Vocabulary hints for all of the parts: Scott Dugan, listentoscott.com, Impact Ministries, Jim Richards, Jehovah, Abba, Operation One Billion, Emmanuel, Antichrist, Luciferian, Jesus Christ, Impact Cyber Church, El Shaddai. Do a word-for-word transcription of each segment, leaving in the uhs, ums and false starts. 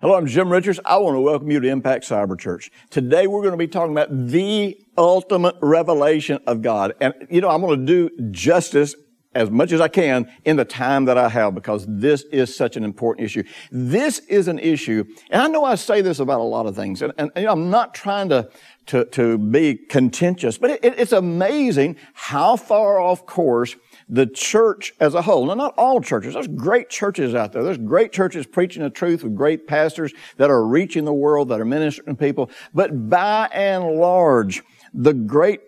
Hello, I'm Jim Richards. I want to welcome you to Impact Cyber Church. Today we're going to be talking about the ultimate revelation of God. And, you know, I'm going to do justice as much as I can in the time that I have because this is such an important issue. This is an issue, and I know I say this about a lot of things, and, and you know, I'm not trying to, to, to be contentious, but it, it, it's amazing how far off course the church as a whole. Now, not all churches. There's great churches out there. There's great churches preaching the truth with great pastors that are reaching the world, that are ministering to people. But by and large, the great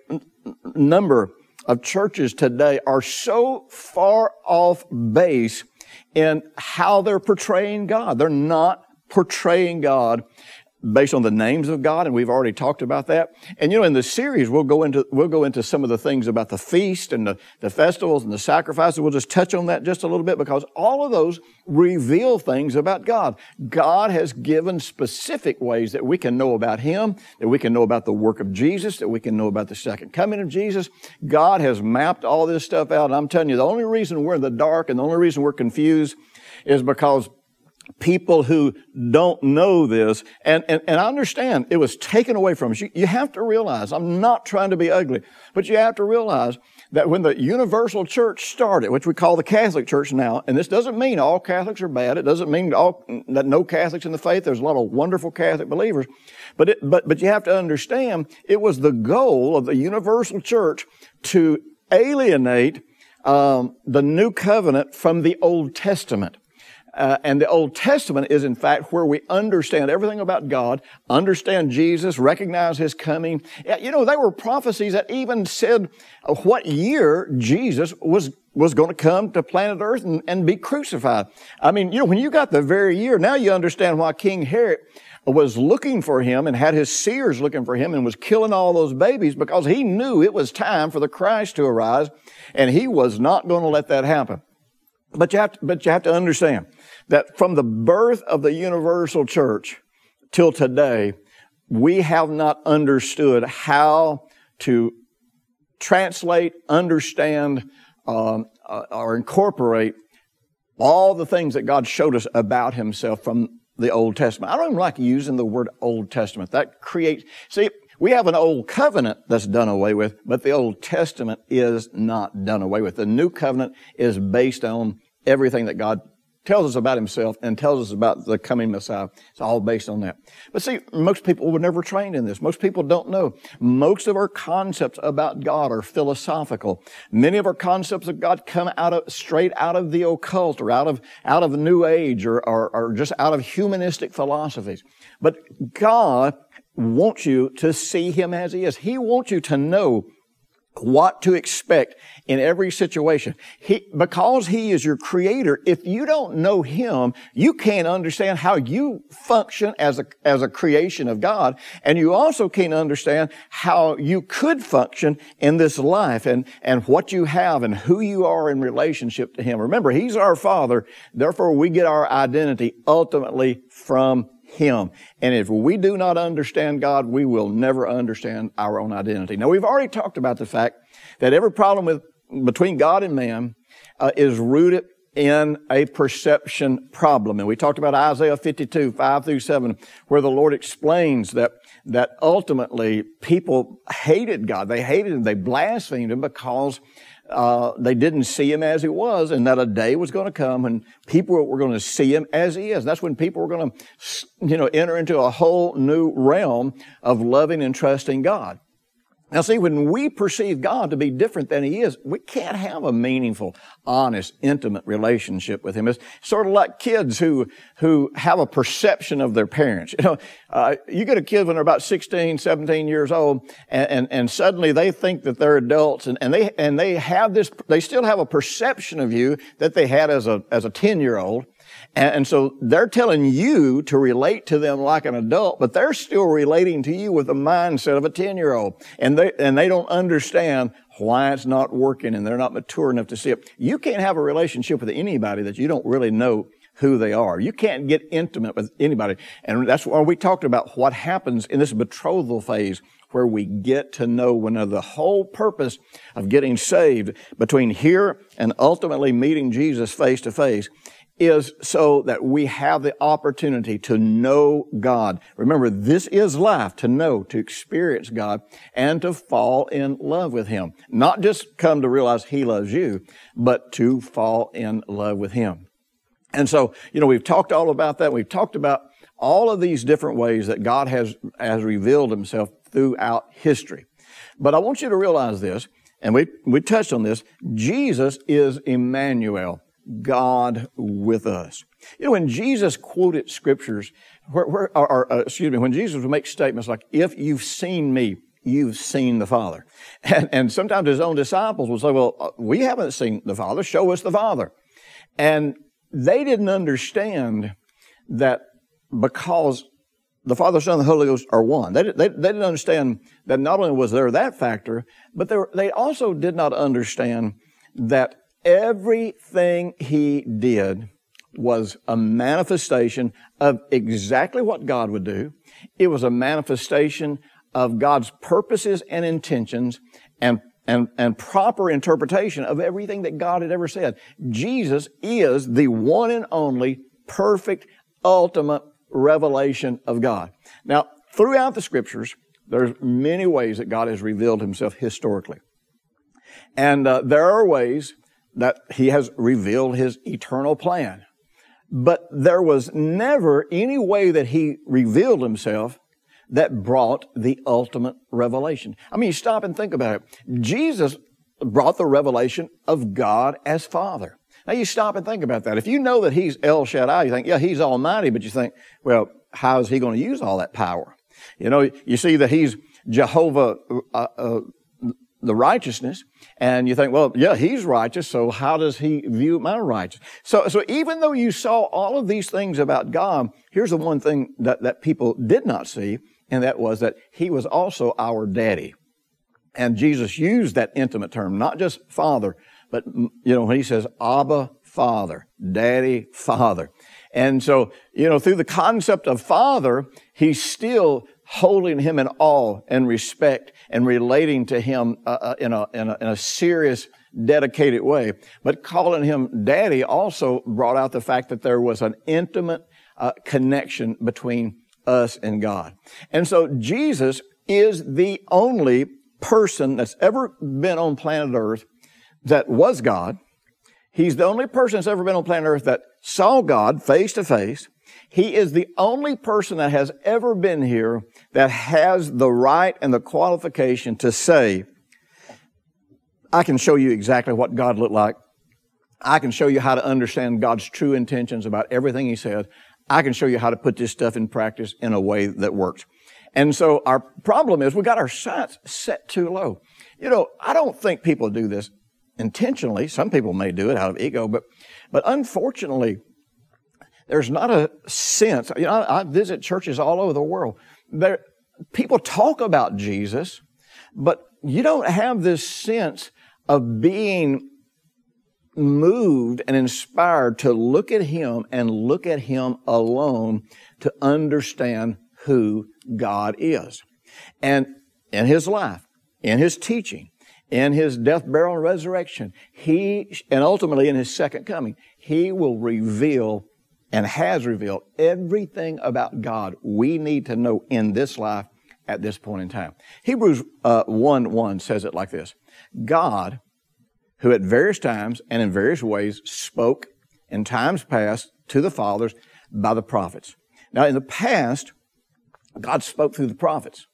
number of churches today are so far off base in how they're portraying God. They're not portraying God based on the names of God, and we've already talked about that. And you know, in the series, we'll go into we'll go into some of the things about the feast and the, the festivals and the sacrifices. We'll just touch on that just a little bit because all of those reveal things about God. God has given specific ways that we can know about Him, that we can know about the work of Jesus, that we can know about the second coming of Jesus. God has mapped all this stuff out, and I'm telling you, the only reason we're in the dark and the only reason we're confused is because people who don't know this, and, and, and I understand it was taken away from us. You, you have to realize, I'm not trying to be ugly, but you have to realize that when the universal church started, which we call the Catholic Church now, and this doesn't mean all Catholics are bad. It doesn't mean all, that no Catholics in the faith. There's a lot of wonderful Catholic believers, but it, but, but you have to understand it was the goal of the universal church to alienate um, the new covenant from the Old Testament. Uh, and the Old Testament is, in fact, where we understand everything about God, understand Jesus, recognize His coming. You know, they were prophecies that even said what year Jesus was was going to come to planet Earth and, and be crucified. I mean, you know, when you got the very year, now you understand why King Herod was looking for Him and had his seers looking for Him and was killing all those babies because he knew it was time for the Christ to arise, and he was not going to let that happen. But you have to, but you have to understand that from the birth of the universal church till today, we have not understood how to translate, understand, um, uh, or incorporate all the things that God showed us about Himself from the Old Testament. I don't even like using the word Old Testament. That creates, see, we have an old covenant that's done away with, but the Old Testament is not done away with. The new covenant is based on everything that God tells us about Himself and tells us about the coming Messiah. It's all based on that. But see, most people were never trained in this. Most people don't know. Most of our concepts about God are philosophical. Many of our concepts of God come out of straight out of the occult or out of out of the New Age or, or, or just out of humanistic philosophies. But God wants you to see Him as He is. He wants you to know what to expect in every situation. He, because He is your creator, if you don't know Him, you can't understand how you function as a, as a creation of God. And you also can't understand how you could function in this life and, and what you have and who you are in relationship to Him. Remember, He's our Father. Therefore, we get our identity ultimately from Him. And if we do not understand God, we will never understand our own identity. Now, we've already talked about the fact that every problem with, between God and man uh, is rooted in a perception problem. And we talked about Isaiah fifty-two, five through seven, where the Lord explains that that ultimately people hated God. They hated Him. They blasphemed Him because Uh, they didn't see Him as He was, and that a day was going to come when people were going to see Him as He is. That's when people were going to, you know, enter into a whole new realm of loving and trusting God. Now, see, when we perceive God to be different than He is, we can't have a meaningful, honest, intimate relationship with Him. It's sort of like kids who who have a perception of their parents. You know, uh, you get a kid when they're about sixteen, seventeen years old, and, and, and suddenly they think that they're adults, and, and they and they have this, they still have a perception of you that they had as a as a ten-year-old. And, and so they're telling you to relate to them like an adult, but they're still relating to you with the mindset of a ten-year-old. And they, and they don't understand why it's not working, and they're not mature enough to see it. You can't have a relationship with anybody that you don't really know who they are. You can't get intimate with anybody. And that's why we talked about what happens in this betrothal phase where we get to know one another. The whole purpose of getting saved between here and ultimately meeting Jesus face to face is so that we have the opportunity to know God. Remember, this is life, to know, to experience God, and to fall in love with Him. Not just come to realize He loves you, but to fall in love with Him. And so, you know, we've talked all about that. We've talked about all of these different ways that God has, has revealed Himself throughout history. But I want you to realize this, and we, we touched on this, Jesus is Emmanuel, God with us. You know, when Jesus quoted scriptures, where, where, or, or uh, excuse me, when Jesus would make statements like, if you've seen me, you've seen the Father. And, and sometimes His own disciples would say, well, we haven't seen the Father, show us the Father. And they didn't understand that because the Father, Son, and the Holy Ghost are one. They, they, they didn't understand that not only was there that factor, but they, were, they also did not understand that everything He did was a manifestation of exactly what God would do. It was a manifestation of God's purposes and intentions, and And, and proper interpretation of everything that God had ever said. Jesus is the one and only perfect, ultimate revelation of God. Now, throughout the Scriptures, there's many ways that God has revealed Himself historically. And uh, there are ways that He has revealed His eternal plan. But there was never any way that He revealed Himself that brought the ultimate revelation. I mean, you stop and think about it. Jesus brought the revelation of God as Father. Now, you stop and think about that. If you know that He's El Shaddai, you think, yeah, He's almighty, but you think, well, how is He going to use all that power? You know, you see that He's Jehovah, uh, uh, the righteousness, and you think, well, yeah, He's righteous, so how does He view my righteousness? So, so even though you saw all of these things about God, here's the one thing that, that people did not see, and that was that He was also our daddy. And Jesus used that intimate term, not just Father, but, you know, when He says, Abba, Father, Daddy, Father. And so, you know, through the concept of Father, He's still holding Him in awe and respect and relating to Him uh, in, a, in, a, in a serious, dedicated way. But calling Him Daddy also brought out the fact that there was an intimate uh, connection between us and God. And so Jesus is the only person that's ever been on planet Earth that was God. He's the only person that's ever been on planet Earth that saw God face to face. He is the only person that has ever been here that has the right and the qualification to say, I can show you exactly what God looked like. I can show you how to understand God's true intentions about everything He said. I can show you how to put this stuff in practice in a way that works. And so our problem is we got our sights set too low. You know, I don't think people do this intentionally. Some people may do it out of ego, but but unfortunately, there's not a sense. You know, I visit churches all over the world. There, people talk about Jesus, but you don't have this sense of being moved and inspired to look at Him and look at Him alone to understand who God is. And in His life, in His teaching, in His death, burial, and resurrection, He, and ultimately in His second coming, He will reveal and has revealed everything about God we need to know in this life at this point in time. Hebrews uh, one one says it like this. God, who at various times and in various ways spoke in times past to the fathers by the prophets. Now, in the past, God spoke through the prophets.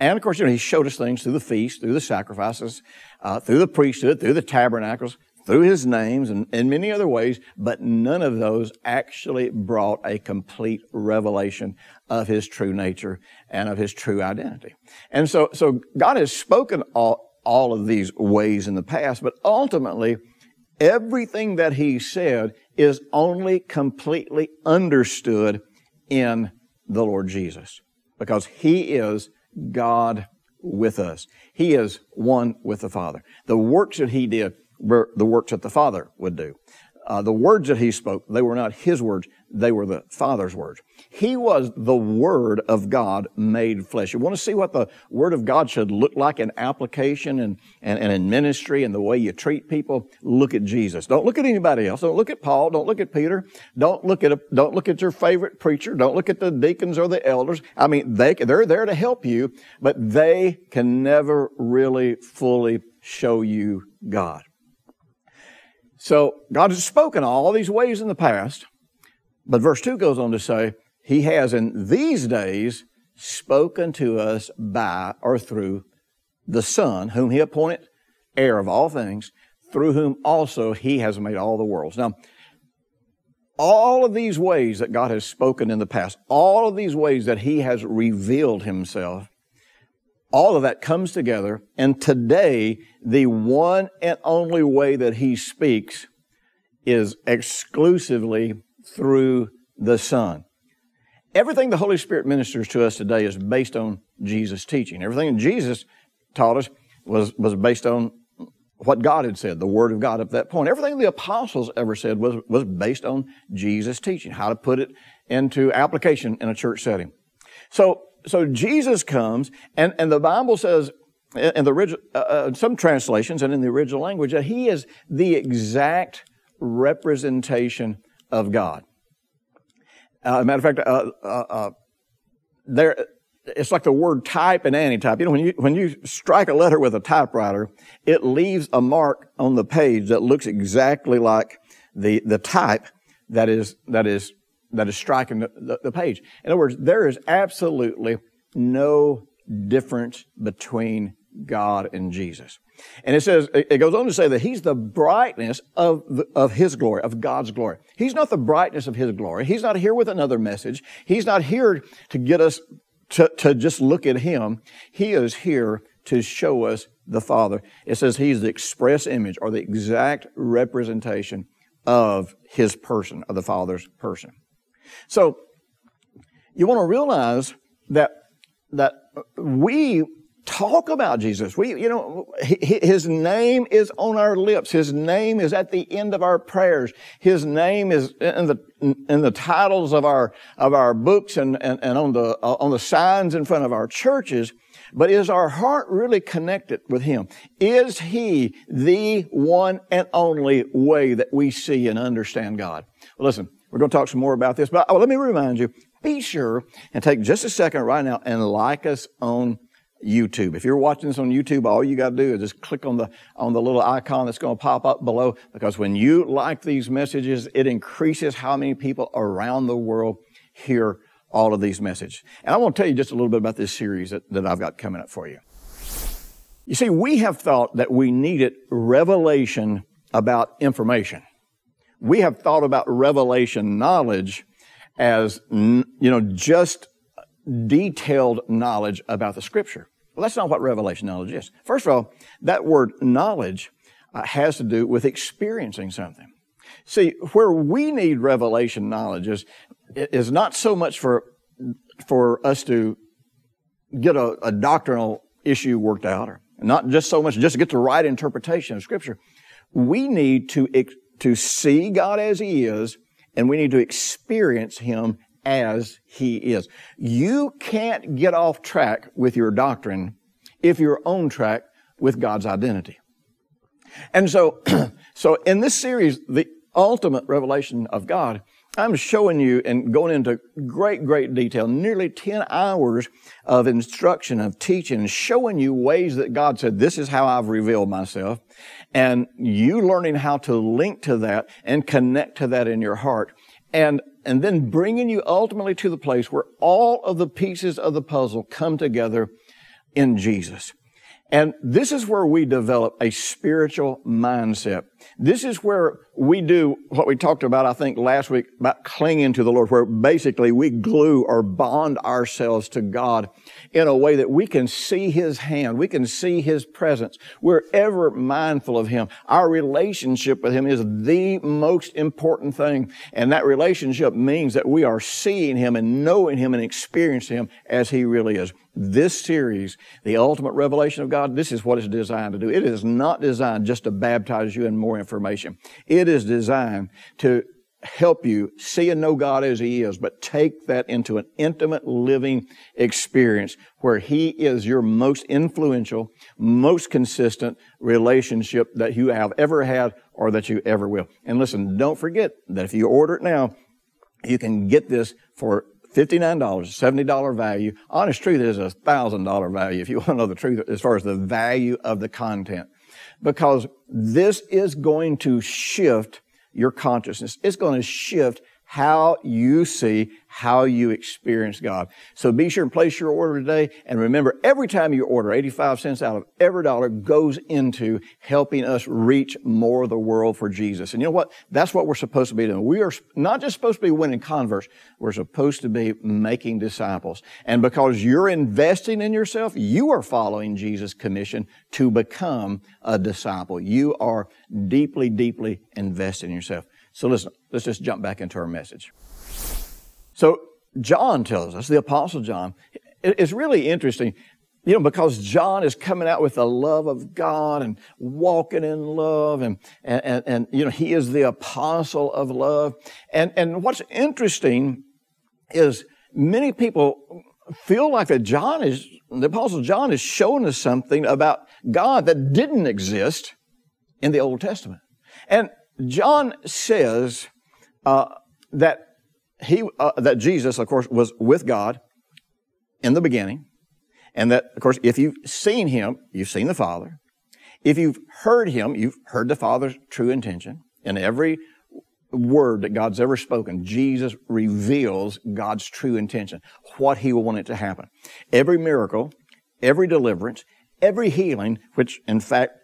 And, of course, you know, He showed us things through the feasts, through the sacrifices, uh, through the priesthood, through the tabernacles, through His names, and in many other ways, but none of those actually brought a complete revelation of His true nature and of His true identity. And so, so God has spoken all, all of these ways in the past, but ultimately Everything that he said is only completely understood in the Lord Jesus, because he is God with us. He is one with the Father. The works that he did were the works that the Father would do. Uh, the words that he spoke, they were not his words, they were the Father's words. He was the Word of God made flesh. You want to see what the Word of God should look like in application and, and, and in ministry and the way you treat people? Look at Jesus. Don't look at anybody else. Don't look at Paul. Don't look at Peter. Don't look at a, don't look at your favorite preacher. Don't look at the deacons or the elders. I mean, they, they're there to help you, but they can never really fully show you God. So God has spoken all these ways in the past, but verse two goes on to say, he has in these days spoken to us by or through the Son, whom he appointed heir of all things, through whom also he has made all the worlds. Now, all of these ways that God has spoken in the past, all of these ways that he has revealed himself, all of that comes together, and today, the one and only way that he speaks is exclusively through the Son. Everything the Holy Spirit ministers to us today is based on Jesus' teaching. Everything Jesus taught us was, was based on what God had said, the Word of God up to that point. Everything the apostles ever said was, was based on Jesus' teaching, how to put it into application in a church setting. So, So Jesus comes, and, and the Bible says, in the original, uh, uh, some translations and in the original language, that he is the exact representation of God. Uh, as a matter of fact, uh, uh, uh, there it's like the word type and antitype. You know, when you when you strike a letter with a typewriter, it leaves a mark on the page that looks exactly like the the type that is that is. that is striking the, the, the page. In other words, there is absolutely no difference between God and Jesus. And it says, it goes on to say that he's the brightness of the, of his glory, of God's glory. He's not the brightness of his glory. He's not here with another message. He's not here to get us to, to just look at him. He is here to show us the Father. It says he's the express image or the exact representation of his person, of the Father's person. So you want to realize that that we talk about Jesus. We, you know, his name is on our lips. His name is at the end of our prayers. His name is in the in the titles of our of our books and and, and on the on the signs in front of our churches. But is our heart really connected with him? Is he the one and only way that we see and understand God? Well, listen. We're going to talk some more about this, but let me remind you, be sure and take just a second right now and like us on YouTube. If you're watching this on YouTube, all you got to do is just click on the on the little icon that's going to pop up below, because when you like these messages, it increases how many people around the world hear all of these messages. And I want to tell you just a little bit about this series that, that I've got coming up for you. You see, we have thought that we needed revelation about information. We have thought about revelation knowledge as, you know, just detailed knowledge about the Scripture. Well, that's not what revelation knowledge is. First of all, that word knowledge uh, has to do with experiencing something. See, where we need revelation knowledge is, is not so much for, for us to get a, a doctrinal issue worked out, or not just so much just to get the right interpretation of Scripture. We need to ex- to see God as he is, and we need to experience him as he is. You can't get off track with your doctrine if you're on track with God's identity. And so, so in this series, The Ultimate Revelation of God, I'm showing you and going into great, great detail, nearly ten hours of instruction, of teaching, showing you ways that God said, this is how I've revealed myself. And you learning how to link to that and connect to that in your heart. And, and then bringing you ultimately to the place where all of the pieces of the puzzle come together in Jesus. And this is where we develop a spiritual mindset. This is where we do what we talked about, I think, last week about clinging to the Lord, where basically we glue or bond ourselves to God in a way that we can see His hand. We can see His presence. We're ever mindful of Him. Our relationship with Him is the most important thing. And that relationship means that we are seeing Him and knowing Him and experiencing Him as He really is. This series, The Ultimate Revelation of God, this is what it's designed to do. It is not designed just to baptize you in more information. It is designed to help you see and know God as He is, but take that into an intimate living experience where He is your most influential, most consistent relationship that you have ever had or that you ever will. And listen, don't forget that if you order it now, you can get this for fifty-nine dollars, seventy dollars value. Honest truth is a one thousand dollars value if you want to know the truth as far as the value of the content. Because this is going to shift your consciousness. It's going to shift how you see, how you experience God. So be sure and place your order today. And remember, every time you order, eighty-five cents out of every dollar goes into helping us reach more of the world for Jesus. And you know what? That's what we're supposed to be doing. We are not just supposed to be winning converts. We're supposed to be making disciples. And because you're investing in yourself, you are following Jesus' commission to become a disciple. You are deeply, deeply investing in yourself. So listen, let's just jump back into our message. So John tells us, the Apostle John, it's really interesting, you know, because John is coming out with the love of God and walking in love, and, and, and, and you know, he is the apostle of love. And, and what's interesting is many people feel like that John is, the Apostle John is showing us something about God that didn't exist in the Old Testament. And John says uh, that he uh, that Jesus, of course, was with God in the beginning, and that, of course, if you've seen Him, you've seen the Father. If you've heard Him, you've heard the Father's true intention. In every word that God's ever spoken, Jesus reveals God's true intention, what He will want it to happen. Every miracle, every deliverance, every healing, which, in fact,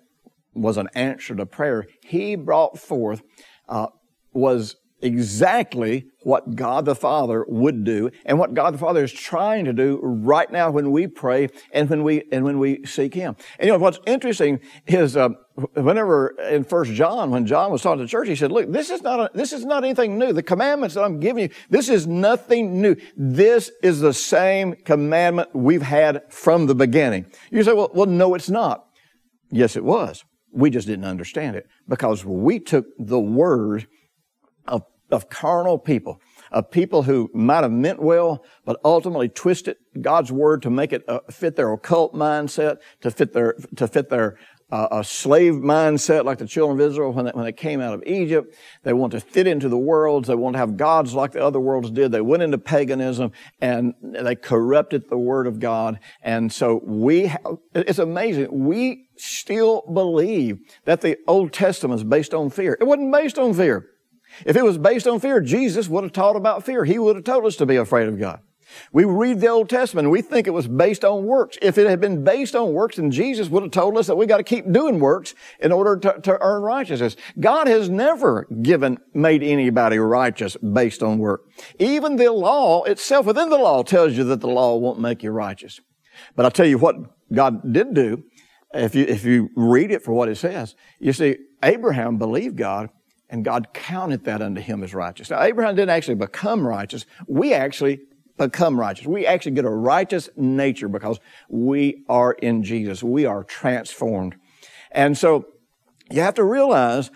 was an answer to prayer He brought forth, uh, was exactly what God the Father would do and what God the Father is trying to do right now when we pray and when we and when we seek Him. And you know what's interesting is uh, whenever in First John, when John was talking to the church, he said, "Look, this is not a, this is not anything new. The commandments that I'm giving you, this is nothing new. This is the same commandment we've had from the beginning." You say, "Well, well, no, it's not." Yes, it was. We just didn't understand it because we took the word of, of carnal people, of people who might have meant well, but ultimately twisted God's word to make it uh, fit their occult mindset, to fit their to fit their uh, a slave mindset, like the children of Israel when they, when they came out of Egypt. They want to fit into the worlds. They want to have gods like the other worlds did. They went into paganism and they corrupted the word of God. And so we, have, it's amazing. We still believe that the Old Testament is based on fear. It wasn't based on fear. If it was based on fear, Jesus would have taught about fear. He would have told us to be afraid of God. We read the Old Testament and we think it was based on works. If it had been based on works, then Jesus would have told us that we got to keep doing works in order to, to earn righteousness. God has never given, made anybody righteous based on work. Even the law itself within the law tells you that the law won't make you righteous. But I'll tell you what God did do. If you, if you read it for what it says, you see, Abraham believed God and God counted that unto him as righteous. Now, Abraham didn't actually become righteous. We actually become righteous. We actually get a righteous nature because we are in Jesus. We are transformed. And so you have to realize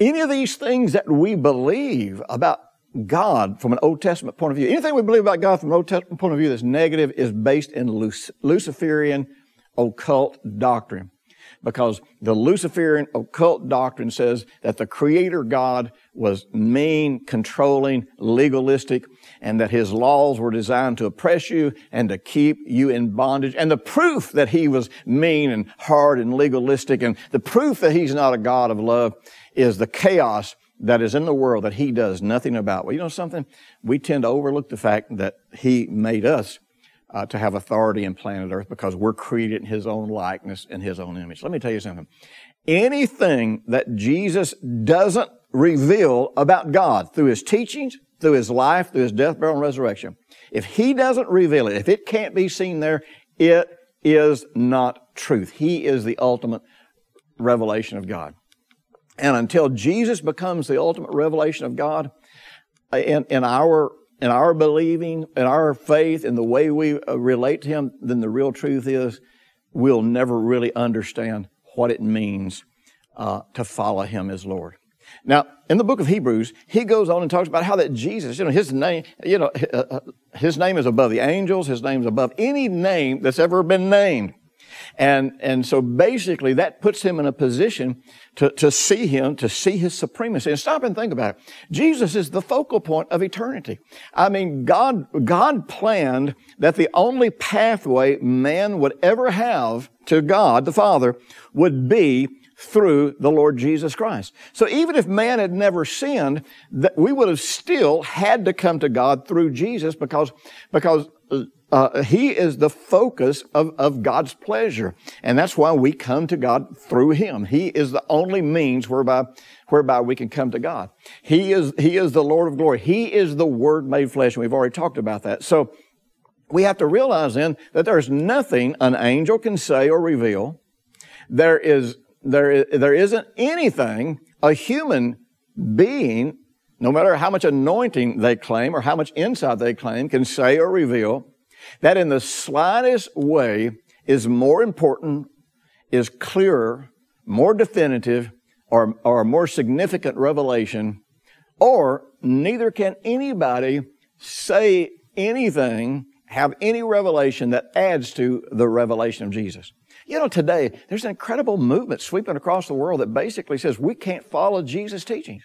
any of these things that we believe about God from an Old Testament point of view, anything we believe about God from an Old Testament point of view that's negative is based in Luciferian occult doctrine, because the Luciferian occult doctrine says that the Creator God was mean, controlling, legalistic, and that His laws were designed to oppress you and to keep you in bondage. And the proof that He was mean and hard and legalistic, and the proof that He's not a God of love, is the chaos that is in the world that He does nothing about. Well, you know something? We tend to overlook the fact that He made us uh, to have authority in planet Earth because we're created in His own likeness and His own image. Let me tell you something. Anything that Jesus doesn't reveal about God through His teachings, through His life, through His death, burial, and resurrection, if He doesn't reveal it, if it can't be seen there, it is not truth. He is the ultimate revelation of God. And until Jesus becomes the ultimate revelation of God, in, in our in our believing, in our faith, in the way we relate to Him, then the real truth is we'll never really understand what it means uh, to follow Him as Lord. Now, in the book of Hebrews, he goes on and talks about how that Jesus, you know, His name, you know, His name is above the angels. His name is above any name that's ever been named. And and so basically that puts Him in a position to, to see Him, to see His supremacy. And stop and think about it. Jesus is the focal point of eternity. I mean, God, God planned that the only pathway man would ever have to God, the Father, would be through the Lord Jesus Christ. So even if man had never sinned, that we would have still had to come to God through Jesus because, because Uh, he is the focus of, of God's pleasure. And that's why we come to God through Him. He is the only means whereby, whereby we can come to God. He is, he is the Lord of glory. He is the Word made flesh. And we've already talked about that. So we have to realize then that there's nothing an angel can say or reveal. There is, there is, there isn't anything a human being, no matter how much anointing they claim or how much insight they claim, can say or reveal that in the slightest way is more important, is clearer, more definitive, or, or more significant revelation, or neither can anybody say anything, have any revelation that adds to the revelation of Jesus. You know, today, there's an incredible movement sweeping across the world that basically says we can't follow Jesus' teachings.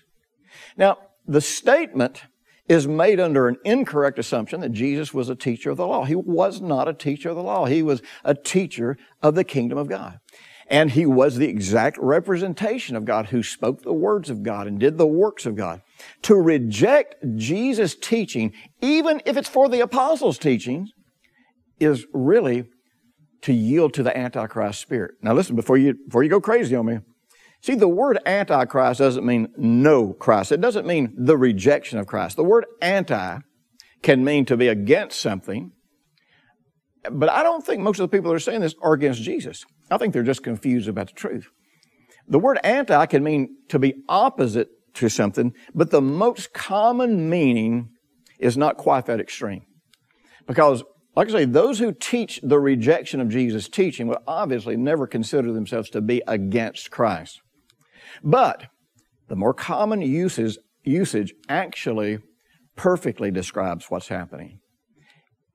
Now, the statement is made under an incorrect assumption that Jesus was a teacher of the law. He was not a teacher of the law. He was a teacher of the kingdom of God. And He was the exact representation of God who spoke the words of God and did the works of God. To reject Jesus' teaching, even if it's for the apostles' teachings, is really to yield to the Antichrist spirit. Now listen, before you, before you go crazy on me, see, the word antichrist doesn't mean no Christ. It doesn't mean the rejection of Christ. The word anti can mean to be against something. But I don't think most of the people that are saying this are against Jesus. I think they're just confused about the truth. The word anti can mean to be opposite to something, but the most common meaning is not quite that extreme. Because, like I say, those who teach the rejection of Jesus' teaching would obviously never consider themselves to be against Christ. But the more common usage, usage actually perfectly describes what's happening.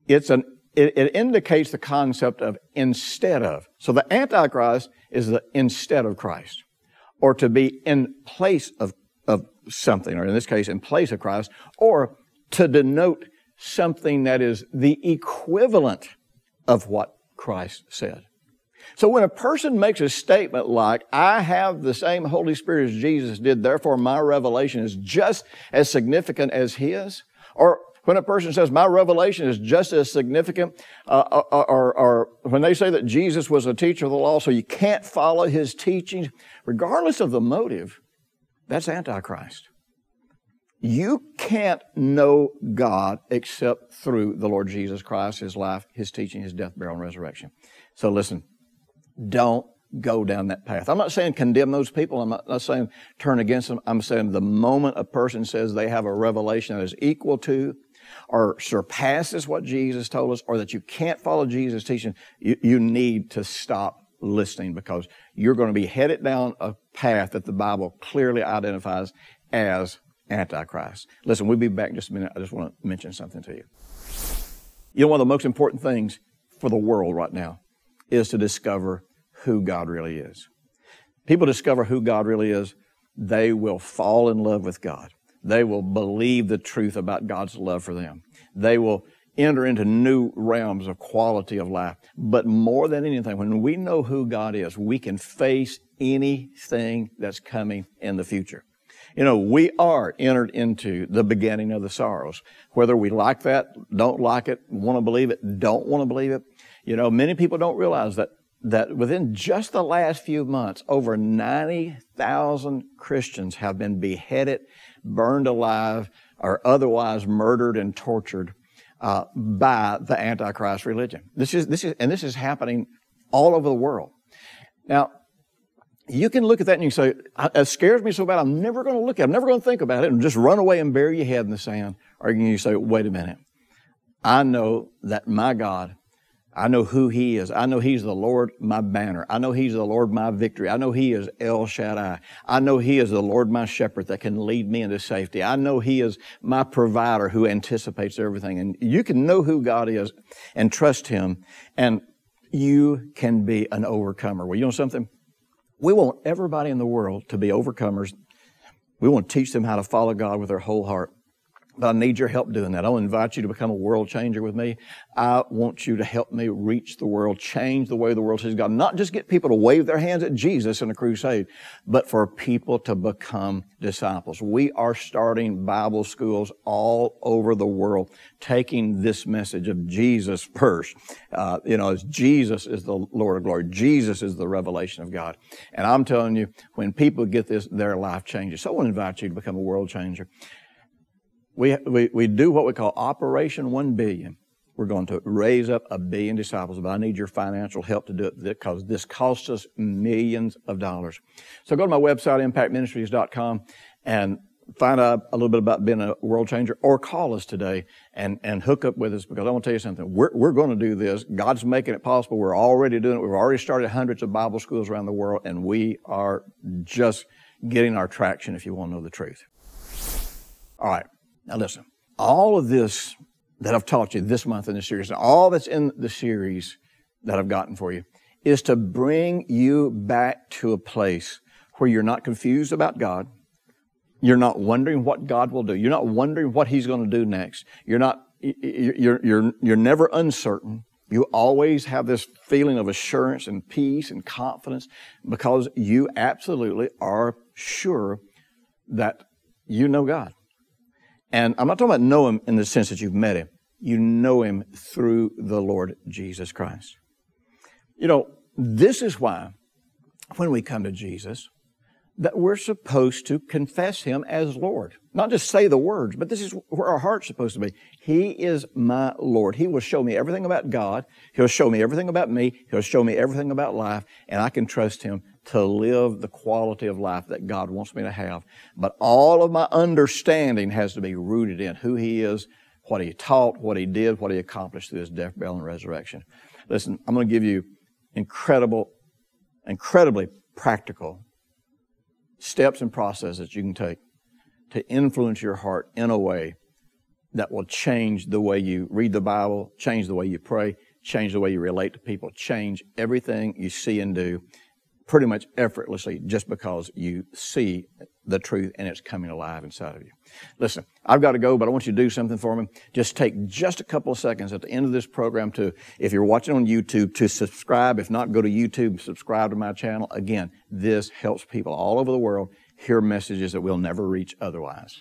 It's an, it, it indicates the concept of instead of. So the Antichrist is the instead of Christ, or to be in place of, of something, or in this case, in place of Christ, or to denote something that is the equivalent of what Christ said. So when a person makes a statement like, I have the same Holy Spirit as Jesus did, therefore my revelation is just as significant as His, or when a person says my revelation is just as significant, uh, or, or, or when they say that Jesus was a teacher of the law, so you can't follow His teachings, regardless of the motive, that's Antichrist. You can't know God except through the Lord Jesus Christ, His life, His teaching, His death, burial, and resurrection. So listen, don't go down that path. I'm not saying condemn those people. I'm not, not saying turn against them. I'm saying the moment a person says they have a revelation that is equal to or surpasses what Jesus told us, or that you can't follow Jesus' teaching, you, you need to stop listening, because you're going to be headed down a path that the Bible clearly identifies as Antichrist. Listen, we'll be back in just a minute. I just want to mention something to you. You know, one of the most important things for the world right now is to discover who God really is. People discover who God really is, they will fall in love with God. They will believe the truth about God's love for them. They will enter into new realms of quality of life. But more than anything, when we know who God is, we can face anything that's coming in the future. You know, we are entered into the beginning of the sorrows. Whether we like that, don't like it, want to believe it, don't want to believe it. You know, many people don't realize that that within just the last few months, over ninety thousand Christians have been beheaded, burned alive, or otherwise murdered and tortured uh, by the Antichrist religion. This is this is and this is happening all over the world. Now, you can look at that and you can say, it scares me so bad, I'm never going to look at it, I'm never going to think about it, and just run away and bury your head in the sand. Or you can say, wait a minute, I know that my God, I know who He is. I know He's the Lord, my banner. I know He's the Lord, my victory. I know He is El Shaddai. I know He is the Lord, my shepherd, that can lead me into safety. I know He is my provider who anticipates everything. And you can know who God is and trust Him, and you can be an overcomer. Well, you know something? We want everybody in the world to be overcomers. We want to teach them how to follow God with their whole heart. But I need your help doing that. I'll invite you to become a world changer with me. I want you to help me reach the world, change the way the world sees God. Not just get people to wave their hands at Jesus in a crusade, but for people to become disciples. We are starting Bible schools all over the world, taking this message of Jesus first. Uh, you know, Jesus is the Lord of glory. Jesus is the revelation of God. And I'm telling you, when people get this, their life changes. So I want to invite you to become a world changer. We, we we do what we call Operation One Billion. We're going to raise up a billion disciples, but I need your financial help to do it because this costs us millions of dollars. So go to my website, impact ministries dot com, and find out a little bit about being a world changer, or call us today and, and hook up with us, because I want to tell you something. We're, we're going to do this. God's making it possible. We're already doing it. We've already started hundreds of Bible schools around the world, and we are just getting our traction, if you want to know the truth. All right. Now listen, all of this that I've taught you this month in this series, and all that's in the series that I've gotten for you, is to bring you back to a place where you're not confused about God. You're not wondering what God will do. You're not wondering what He's going to do next. You're not, you're, you're, you're never uncertain. You always have this feeling of assurance and peace and confidence because you absolutely are sure that you know God. And I'm not talking about know Him in the sense that you've met Him. You know Him through the Lord Jesus Christ. You know, this is why when we come to Jesus, that we're supposed to confess Him as Lord. Not just say the words, but this is where our heart's supposed to be. He is my Lord. He will show me everything about God. He'll show me everything about me. He'll show me everything about life, and I can trust Him to live the quality of life that God wants me to have. But all of my understanding has to be rooted in who He is, what He taught, what He did, what He accomplished through His death, burial, and resurrection. Listen, I'm going to give you incredible, incredibly practical steps and processes that you can take to influence your heart in a way that will change the way you read the Bible, change the way you pray, change the way you relate to people, change everything you see and do, pretty much effortlessly, just because you see the truth and it's coming alive inside of you. Listen, I've got to go, but I want you to do something for me. Just take just a couple of seconds at the end of this program to, if you're watching on YouTube, to subscribe. If not, go to YouTube, subscribe to my channel. Again, this helps people all over the world hear messages that we'll never reach otherwise.